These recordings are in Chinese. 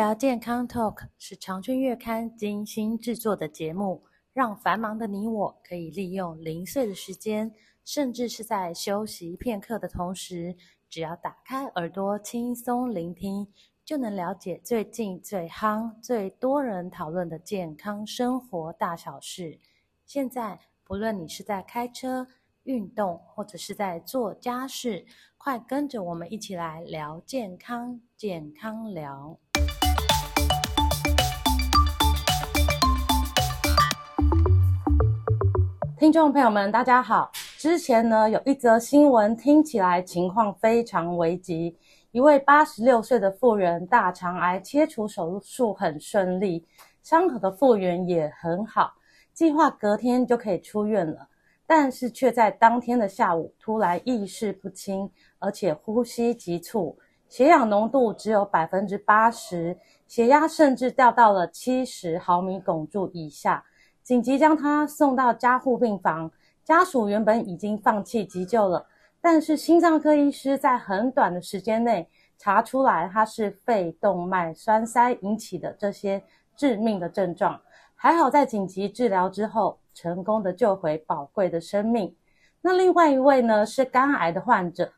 聊健康 Talk 是长春月刊精心制作的节目，让繁忙的你我可以利用零碎的时间，甚至是在休息片刻的同时，只要打开耳朵轻松聆听，就能了解最近最夯、最多人讨论的健康生活大小事。现在，不论你是在开车、运动，或者是在做家事，快跟着我们一起来聊健康，健康聊。听众朋友们大家好，之前呢有一则新闻听起来情况非常危急，一位86岁的妇人大肠癌切除手术很顺利，伤口的复原也很好，计划隔天就可以出院了，但是却在当天的下午突然意识不清，而且呼吸急促，血氧浓度只有 80%， 血压甚至掉到了70毫米汞柱以下，紧急将他送到加护病房。家属原本已经放弃急救了，但是心脏科医师在很短的时间内查出来他是肺动脉栓塞引起的这些致命的症状，还好在紧急治疗之后成功的救回宝贵的生命。那另外一位呢是肝癌的患者，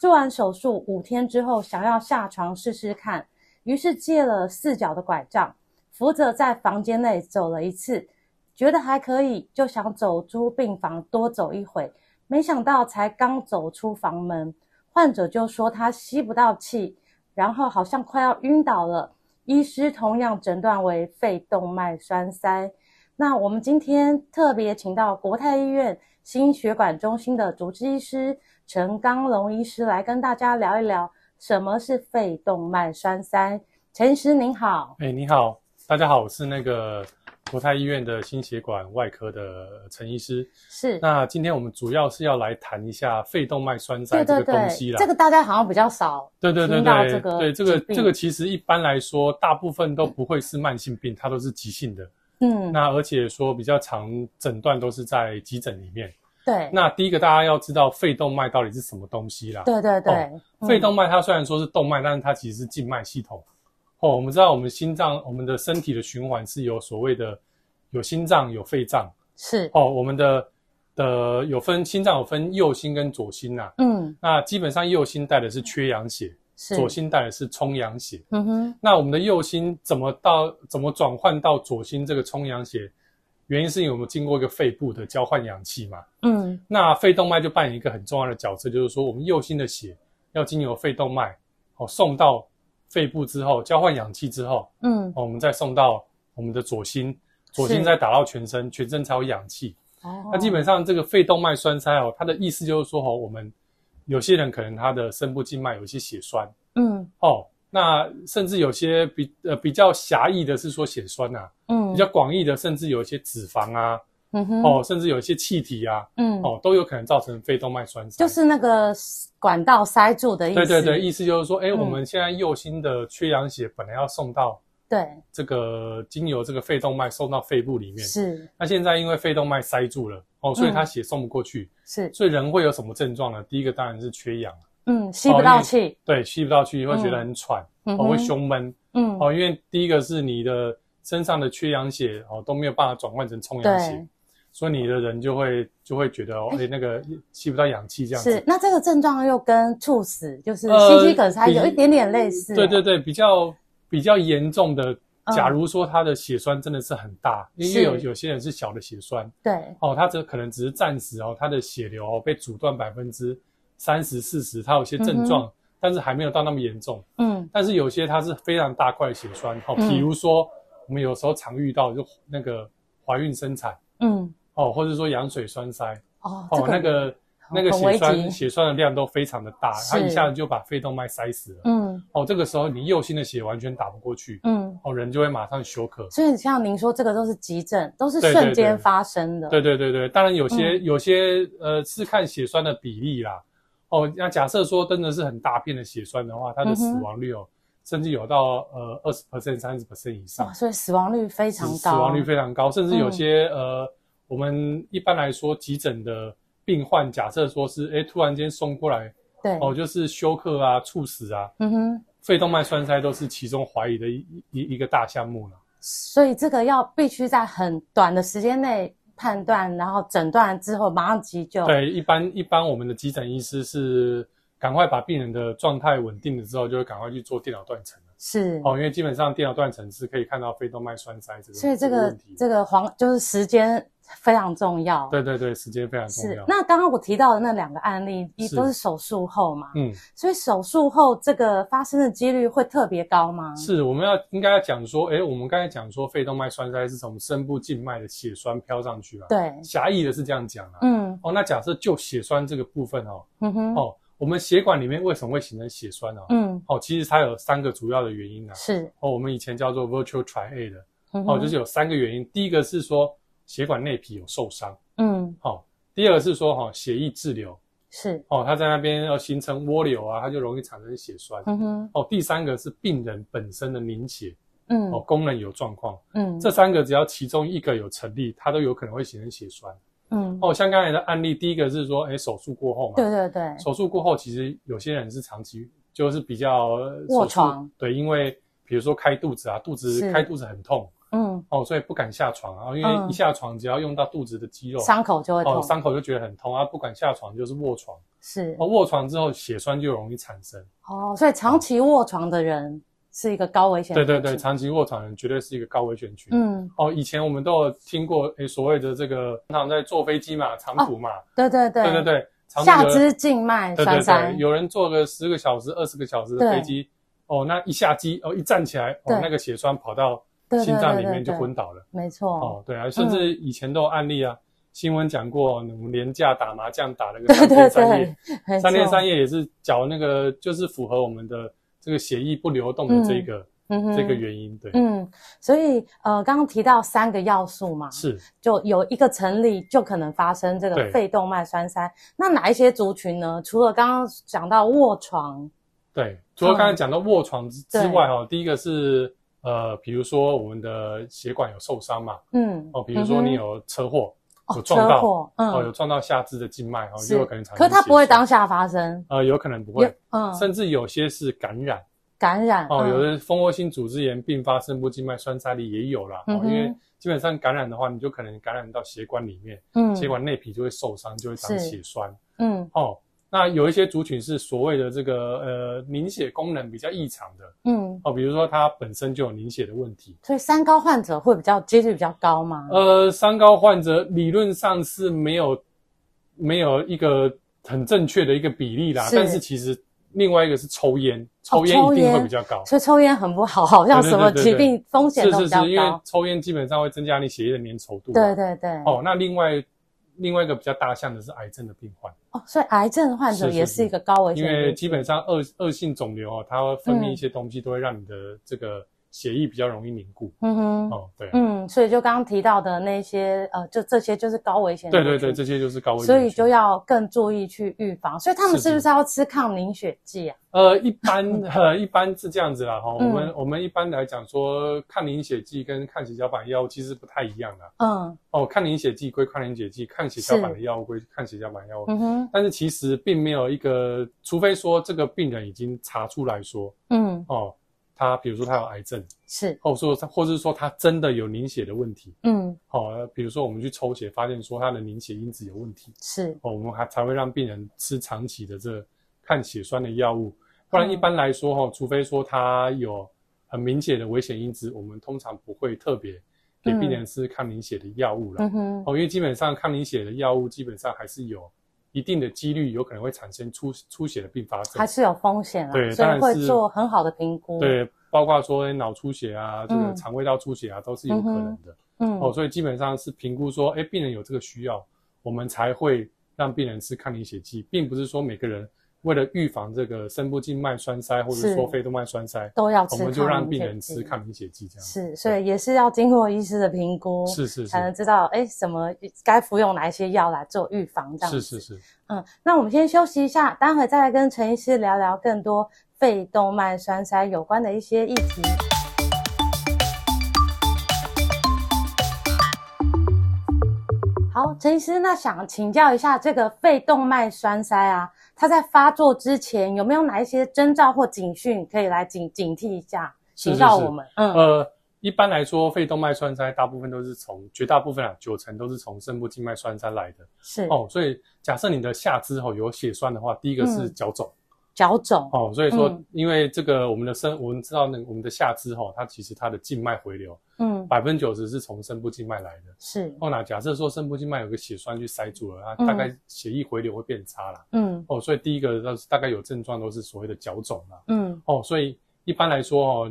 做完手术5天之后想要下床试试看，于是借了4脚的拐杖，扶着在房间内走了一次，觉得还可以，就想走出病房多走一会，没想到才刚走出房门，患者就说他吸不到气，然后好像快要晕倒了，医师同样诊断为肺动脉栓塞。那我们今天特别请到国泰医院心血管中心的主治医师陈刚龙医师来跟大家聊一聊什么是肺动脉栓塞。陈医师您好。你好，大家好，我是那个国泰医院的心血管外科的陈医师。是，那今天我们主要是要来谈一下肺动脉栓塞这个东西啦。对对对，这个大家好像比较少听到这个。对，这个其实一般来说大部分都不会是慢性病，它都是急性的。嗯，那而且说比较常诊断都是在急诊里面。对，那第一个大家要知道肺动脉到底是什么东西啦。对对对，肺动脉它虽然说是动脉，但是它其实是静脉系统。我们知道我们心脏，我们的身体的循环是有所谓的有心脏有肺脏。是。我们的有分心脏有分右心跟左心啊。嗯。那基本上右心带的是缺氧血，左心带的是充氧血。嗯哼。那我们的右心怎么转换到左心这个充氧血，原因是因为我们经过一个肺部的交换氧气嘛。嗯。那肺动脉就扮演一个很重要的角色，就是说我们右心的血要经由肺动脉送到肺部之后，交换氧气之后，我们再送到我们的左心，左心再打到全身，全身才有氧气。那基本上这个肺动脉栓塞它的意思就是说我们有些人可能他的深部静脉有一些血栓，那甚至有些比较狭义的是说血栓啊，比较广义的甚至有一些脂肪啊。甚至有一些气体啊，都有可能造成肺动脉栓塞，就是那个管道塞住的意思。对对对，意思就是说，我们现在右心的缺氧血本来要送到这个经由这个肺动脉送到肺部里面，是。那现在因为肺动脉塞住了，所以它血送不过去，是。所以人会有什么症状呢？第一个当然是缺氧，吸不到气，对，吸不到气会觉得很喘，会胸闷，因为第一个是你的身上的缺氧血都没有办法转换成充氧血。所以你的人就会觉得那个吸不到氧气这样子。是，那这个症状又跟猝死就是心肌梗塞有一点点类似。对对对，比较严重的，假如说他的血栓真的是很大，因为有些人是小的血栓。对。他这可能只是暂时他的血流被阻断 30%、40%， 他有些症状，但是还没有到那么严重。但是有些他是非常大块的血栓，比如说我们有时候常遇到就那个怀孕生产。或者说羊水栓塞，那个血栓的量都非常的大，它一下子就把肺动脉塞死了。这个时候你右心的血完全打不过去，人就会马上休克。所以像您说，这个都是急症，都是瞬间发生的。对对对对，当然有些是看血栓的比例啦。那假设说真的是很大片的血栓的话，它的死亡率甚至有到20%、30% 以上，所以死亡率非常高。死亡率非常高，甚至有些我们一般来说急诊的病患，假设说是突然间送过来，就是休克啊、猝死啊，肺动脉栓塞都是其中怀疑的一个大项目了。所以这个要必须在很短的时间内判断，然后诊断之后马上急救。对，一般我们的急诊医师是赶快把病人的状态稳定了之后，就会赶快去做电脑断层了。是哦，因为基本上电脑断层是可以看到肺动脉栓塞这个问题。所以这个就是时间非常重要。对对对，时间非常重要。是。那刚刚我提到的那两个案例都是手术后嘛。嗯。所以手术后这个发生的几率会特别高吗？是，我们应该要讲说，我们刚才讲说肺动脉栓塞是从深部静脉的血栓飘上去啊。对。狭义的是这样讲啊。嗯。哦，那假设就血栓这个部分哦。嗯哼。哦，我们血管里面为什么会形成血栓啊？嗯。哦，其实它有三个主要的原因啊。是。哦，我们以前叫做 Virchow Triad 的。嗯。哦，就是有三个原因。第一个是说血管内皮有受伤，嗯，好、哦。第二个是说，血液滞留，是，哦，它在那边要形成涡流啊，它就容易产生血栓，嗯哼，哦。第三个是病人本身的凝血，嗯，哦，功能有状况，嗯，这三个只要其中一个有成立，它都有可能会形成血栓，嗯，哦，像刚才的案例，第一个是说，手术过后嘛，对对对，手术过后其实有些人是长期就是比较卧床，对，因为比如说开肚子啊，开肚子很痛。嗯，哦，所以不敢下床啊，因为一下床只要用到肚子的肌肉，伤口就会痛，伤口就觉得很痛啊，不敢下床就是卧床，是，哦，卧床之后血栓就容易产生，哦，所以长期卧床的人是一个高危险群，对对对，长期卧床的人绝对是一个高危险群，嗯，哦，以前我们都有听过，所谓的这个，常常在坐飞机嘛，长途嘛，哦、对对对，对对对，下肢静脉栓塞，对对对，有人坐个10个小时、20个小时的飞机，哦，那一下机，哦，一站起来，哦，那个血栓跑到心脏里面就昏倒了，没错。哦，对啊，甚至以前都有案例啊，新闻讲过，我们连假打麻将打了个3天3夜，3天3夜也是缴那个，就是符合我们的这个血液不流动的这个原因，对。嗯，所以刚刚提到三个要素嘛，是，就有一个成立就可能发生这个肺动脉栓塞。那哪一些族群呢？除了刚刚讲到卧床，对，除了刚才讲到卧床之外，哦，第一个是。比如说我们的血管有受伤嘛，嗯，哦，比如说你有车祸，有撞到，哦，有撞到下肢的静脉，哦，就有可能产生。可是它不会当下发生，有可能不会，嗯，甚至有些是感染，哦，有的蜂窝性组织炎并发深部静脉栓塞的也有啦，哦，因为基本上感染的话，你就可能感染到血管里面，嗯，血管内皮就会受伤，就会长血栓，嗯，哦。那有一些族群是所谓的这个凝血功能比较异常的，嗯，哦，比如说它本身就有凝血的问题，所以三高患者会比较几率比较高吗？三高患者理论上是没有一个很正确的一个比例啦，但是其实另外一个是抽烟，抽烟一定会比较高，所以抽烟很不好，好像什么疾病风险都比较高，是，因为抽烟基本上会增加你血液的粘稠度，对对对，哦，那另外一个比较大项的是癌症的病患哦，所以癌症患者也是一个高危险，因为基本上恶性肿瘤哦，它分泌一些东西都会让你的这个血液比较容易凝固，嗯哼，哦，对，嗯，所以就刚刚提到的那些就这些就是高危险，对对对，这些就是高危险，所以就要更注意去预防，所以他们是不是要吃抗凝血剂啊？一般是这样子啦，齁，我们一般来讲说抗凝血剂跟抗血小板药物其实不太一样啦。嗯。哦，抗凝血剂归抗凝血剂，抗血小板的药物归抗血小板药物。嗯哼。但是其实并没有一个，除非说这个病人已经查出来说，嗯，哦，他比如说他有癌症。是。或是说他真的有凝血的问题。嗯。哦，比如说我们去抽血发现说他的凝血因子有问题。是。哦，我们才会让病人吃长期的这抗血栓的药物。不然一般来说齁，除非说它有很明显的危险因子，我们通常不会特别给病人吃抗凝血的药物啦。嗯，因为基本上抗凝血的药物基本上还是有一定的几率有可能会产生出血的并发症。还是有风险啊。对，所以会做很好的评估。对，包括说脑出血啊，这个肠胃道出血啊，都是有可能的。嗯，哦，所以基本上是评估说病人有这个需要，我们才会让病人吃抗凝血剂，并不是说每个人为了预防这个深部静脉栓塞或者说肺动脉栓塞都要吃，我们就让病人吃抗凝血剂这样。是，所以也是要经过医师的评估，是是是，才能知道什么该服用哪一些药来做预防这样子。是是是。嗯，那我们先休息一下，待会再来跟陈医师聊聊更多肺动脉栓塞有关的一些议题。好，陈医师，那想请教一下，这个肺动脉栓塞啊，它在发作之前有没有哪一些征兆或警讯可以来警惕一下，警告我们？一般来说，肺动脉栓塞大部分都是从绝大部分啊，90%都是从深部静脉栓塞来的。是哦，所以假设你的下肢有血栓的话，第一个是脚肿。脚肿哦，所以说，因为这个我们知道我们的下肢它其实它的静脉回流，90% 是从深部静脉来的。是哦，那假设说深部静脉有个血栓去塞住了，它大概血液回流会变差啦。哦，所以第一个大概有症状都是所谓的脚肿啦。哦，所以一般来说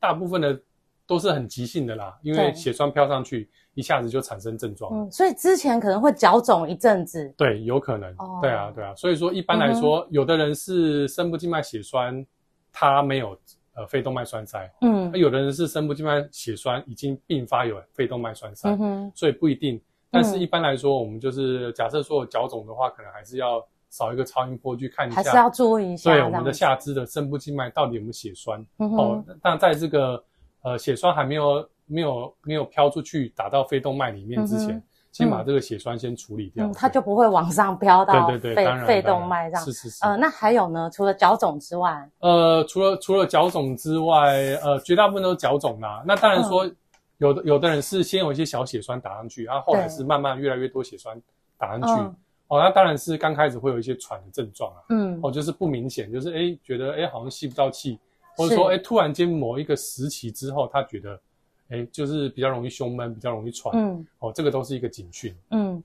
大部分的都是很急性的啦，因为血栓飘上去，一下子就产生症状。所以之前可能会脚肿一阵子。对，有可能。对啊，对啊。所以说一般来说，有的人是深部静脉血栓，他没有肺动脉栓塞。有的人是深部静脉血栓已经并发有肺动脉栓塞。所以不一定。但是一般来说，我们就是假设说脚肿的话，可能还是要扫一个超音波去看一下，还是要注意一下。对，我们的下肢的深部静脉到底有没有血栓？哦，那在这个血栓还没有飘出去打到肺动脉里面之前，先把这个血栓先处理掉，它就不会往上飘到肺动脉上。是。那还有呢？除了脚肿之外，除了脚肿之外，绝大部分都是脚肿啦。那当然说，有的人是先有一些小血栓打上去，然后后来是慢慢越来越多血栓打上去。哦，那当然是刚开始会有一些喘的症状啦。哦，就是不明显，就是觉得好像吸不到气。或者说，突然间某一个时期之后，他觉得，就是比较容易胸闷，比较容易喘，这个都是一个警讯，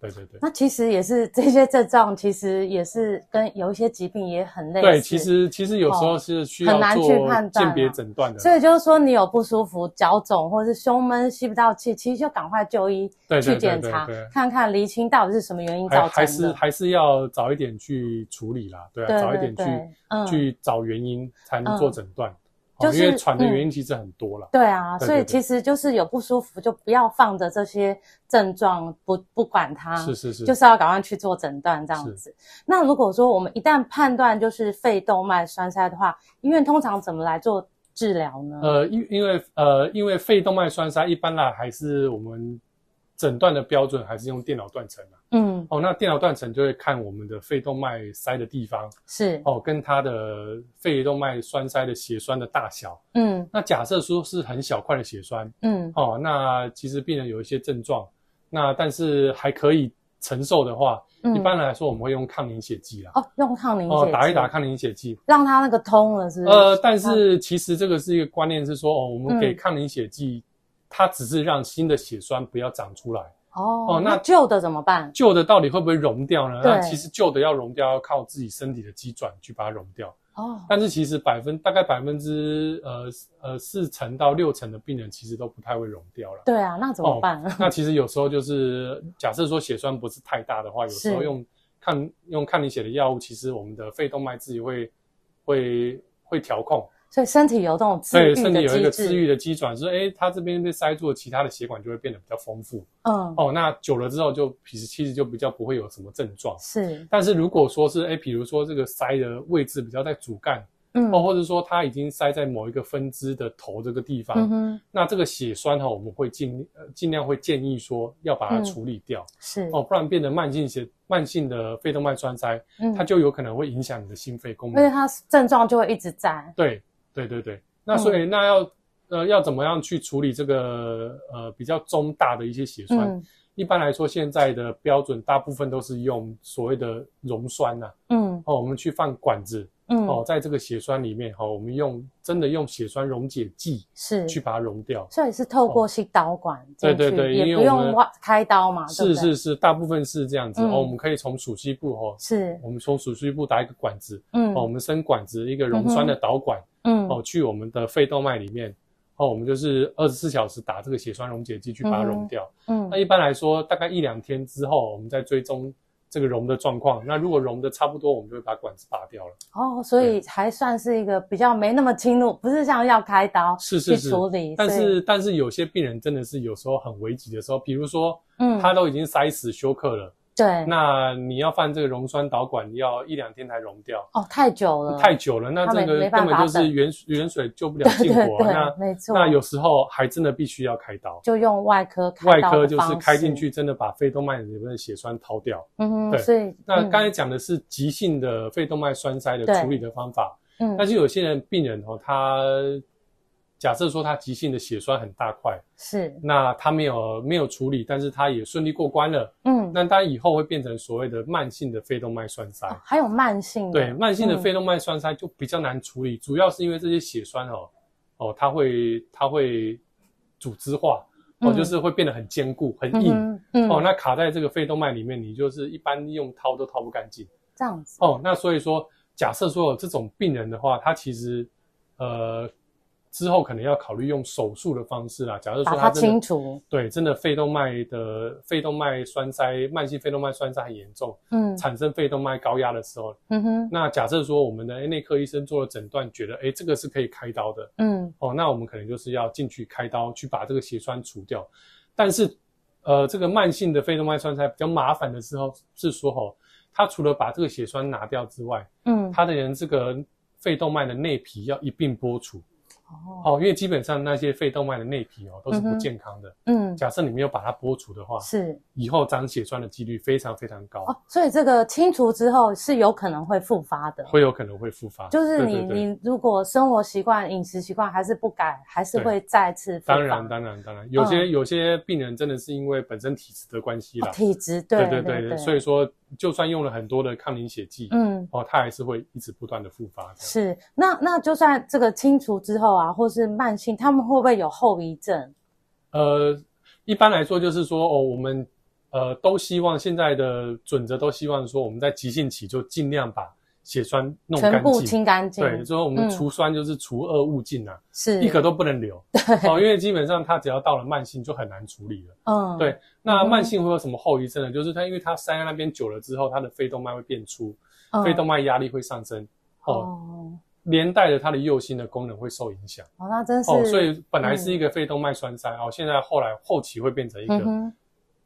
对。那其实也是这些症状，其实也是跟有一些疾病也很类似。对，其实有时候是需要做鉴别诊断的。所以就是说，你有不舒服、脚肿或是胸闷、吸不到气，其实就赶快就医去检查，看看厘清到底是什么原因造成的。还是要早一点去处理啦，对啊，早一点去找原因才能做诊断。因为喘的原因其实很多啦。对啊，所以其实就是有不舒服就不要放着这些症状不管它，是，就是要赶快去做诊断这样子。那如果说我们一旦判断就是肺动脉栓塞的话，医院通常怎么来做治疗呢？因为肺动脉栓塞一般还是我们诊断的标准还是用电脑断层啦。那电脑断层就会看我们的肺动脉塞的地方，是跟它的肺动脉栓塞的血栓的大小。那假设说是很小块的血栓，那其实病人有一些症状，那但是还可以承受的话，一般来说我们会用抗凝血剂啦。用抗凝血剂。打一打抗凝血剂，让它通了，是不是？但是其实这个是一个观念，是说我们给抗凝血剂。它只是让新的血栓不要长出来。那旧的怎么办？旧的到底会不会溶掉呢？那其实旧的要溶掉，要靠自己身体的机转去把它溶掉。但是其实大概4%到6%的病人其实都不太会溶掉了。对啊，那怎么办？那其实有时候就是假设说血栓不是太大的话，有时候用抗凝血的药物，其实我们的肺动脉自己会调控。所以身体有这种自愈的机制，对，身体有一个自愈的机转，就是它这边被塞住了，其他的血管就会变得比较丰富。那久了之后就其实就比较不会有什么症状。是，但是如果说是比如说这个塞的位置比较在主干，或者说它已经塞在某一个分支的头这个地方，那这个血栓我们会尽量会建议说要把它处理掉。是不然变得慢性的肺动脉栓塞，它就有可能会影响你的心肺功能，因为它症状就会一直在。对。那所以要怎么样去处理这个比较中大的一些血栓？一般来说，现在的标准大部分都是用所谓的溶栓啊。我们去放管子。在这个血栓里面我们真的用血栓溶解剂是去把它溶掉。所以是透过吸导管进去。对，也不用开刀嘛。是，大部分是这样子。我们可以从鼠蹊部我们从鼠蹊部打一个管子。我们伸管子一个溶栓的导管。去我们的肺动脉里面，我们就是24小时打这个血栓溶解剂去把它溶掉。那一般来说，大概1-2天之后，我们再追踪这个溶的状况。那如果溶的差不多，我们就会把管子拔掉了。所以还算是一个比较没那么侵入，不是像要开刀去处理。但是有些病人真的是有时候很危急的时候，比如说他都已经塞死休克了。对，那你要放这个溶栓导管，要一两天才溶掉。哦，太久了，太久了。那这个根本就是远水救不了近火。对对对，那没错。那有时候还真的必须要开刀，就用外科开刀的方式。外科就是开进去，真的把肺动脉里面的血栓掏掉。嗯，对。所以那刚才讲的是急性的肺动脉栓塞的处理的方法。嗯，但是有些人病人哦，他假设说他急性的血栓很大块，是，那他没有处理，但是他也顺利过关了，嗯，那他以后会变成所谓的慢性的肺动脉栓塞。哦，还有慢性的，对，慢性的肺动脉栓塞就比较难处理，主要是因为这些血栓它会组织化，就是会变得很坚固、很硬，那卡在这个肺动脉里面，你就是一般用掏都掏不干净，这样子。哦，那所以说，假设说有这种病人的话，他其实之后可能要考虑用手术的方式啦。假设说他真的清除，对，真的肺动脉栓塞，慢性肺动脉栓塞很严重，产生肺动脉高压的时候，那假设说我们的内科医生做了诊断，觉得这个是可以开刀的，那我们可能就是要进去开刀去把这个血栓除掉。但是这个慢性的肺动脉栓塞比较麻烦的时候是说他除了把这个血栓拿掉之外，他的人这个肺动脉的内皮要一并剥除。哦，因为基本上那些肺动脉的内皮都是不健康的。假设你没有把它剥除的话，是以后长血栓的几率非常非常高。哦，所以这个清除之后是有可能会复发的，会有可能会复发。就是你，对对对，你如果生活习惯、饮食习惯还是不改，还是会再次复发。当然，有些病人真的是因为本身体质的关系啦。哦，体质，对，所以说，就算用了很多的抗凝血剂，它还是会一直不断的复发。是，那就算这个清除之后啊，或是慢性，他们会不会有后遗症？一般来说就是说，我们都希望现在的准则都希望说，我们在急性期就尽量把血栓弄干净，全部清干净。对，所以我们除栓就是除恶务尽啊，是，一个都不能留。对，因为基本上它只要到了慢性就很难处理了。对。那慢性会有什么后遗症呢？就是它因为它塞在那边久了之后，它的肺动脉会变粗，肺动脉压力会上升，连带着它的右心的功能会受影响。哦，那真是。所以本来是一个肺动脉栓塞，现在后期会变成一个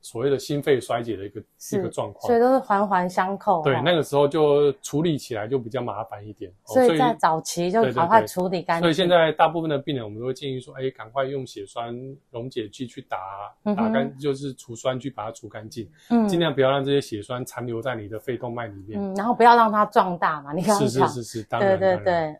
所谓的心肺衰竭的一个状况，所以都是环环相扣。对，那个时候就处理起来就比较麻烦一点，所以在早期就赶快处理干净。所以现在大部分的病人，我们都会建议说，赶快用血栓溶解剂去打干，就是除栓去把它除干净，尽量不要让这些血栓残留在你的肺动脉里面，然后不要让它壮大嘛。你刚刚讲是，当然对，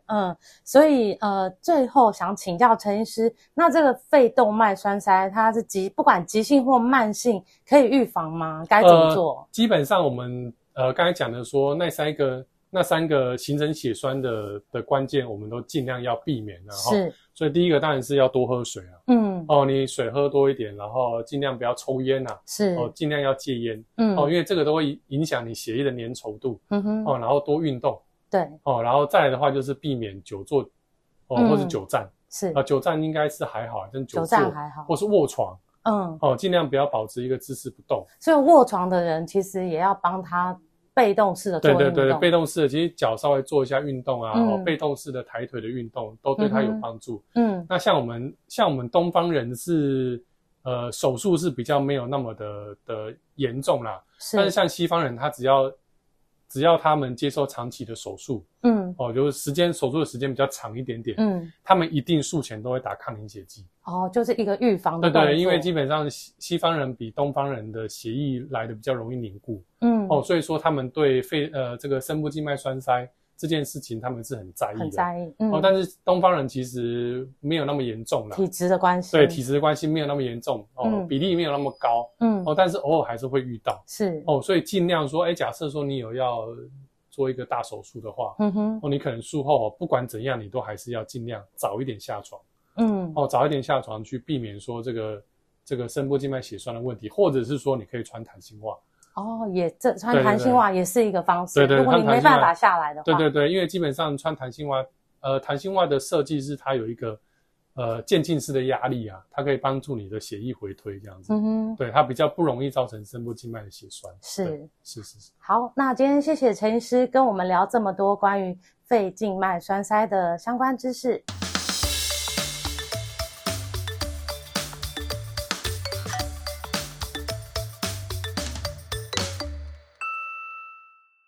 所以最后想请教陈医师，那这个肺动脉栓塞它是不管急性或慢性，可以预防吗？该怎么做？基本上我们刚才讲的说，那三个形成血栓的关键，我们都尽量要避免。然后是，所以第一个当然是要多喝水啊。你水喝多一点，然后尽量不要抽烟啊。是，尽量要戒烟。因为这个都会影响你血液的粘稠度。然后多运动。对。然后再来的话就是避免久坐，或是久站。是。久站应该是还好，但久站还好，或是卧床。尽量不要保持一个姿势不动。所以卧床的人其实也要帮他被动式的做运动。对，被动式的，其实脚稍微做一下运动啊，被动式的抬腿的运动都对他有帮助。那像我们东方人是手术是比较没有那么的严重啦。是。但是像西方人，他只要他们接受长期的手术，就是手术的时间比较长一点点，他们一定术前都会打抗凝血剂。就是一个预防的动作。对，因为基本上西方人比东方人的血液来的比较容易凝固，所以说他们对这个深部静脉栓塞这件事情他们是很在意的，但是东方人其实没有那么严重啦，体质的关系。对，体质的关系没有那么严重，比例没有那么高，但是偶尔还是会遇到。是，所以尽量说，假设说你有要做一个大手术的话，你可能术后不管怎样，你都还是要尽量早一点下床，早一点下床去避免说这个深部静脉血栓的问题，或者是说你可以穿弹性袜。穿弹性袜也是一个方式。对，如果你没办法下来的话。对，因为基本上穿弹性袜，弹性袜的设计是它有一个渐进式的压力啊，它可以帮助你的血液回推这样子。对，它比较不容易造成深部静脉的血栓。是。好，那今天谢谢陈医师跟我们聊这么多关于肺静脉栓塞的相关知识。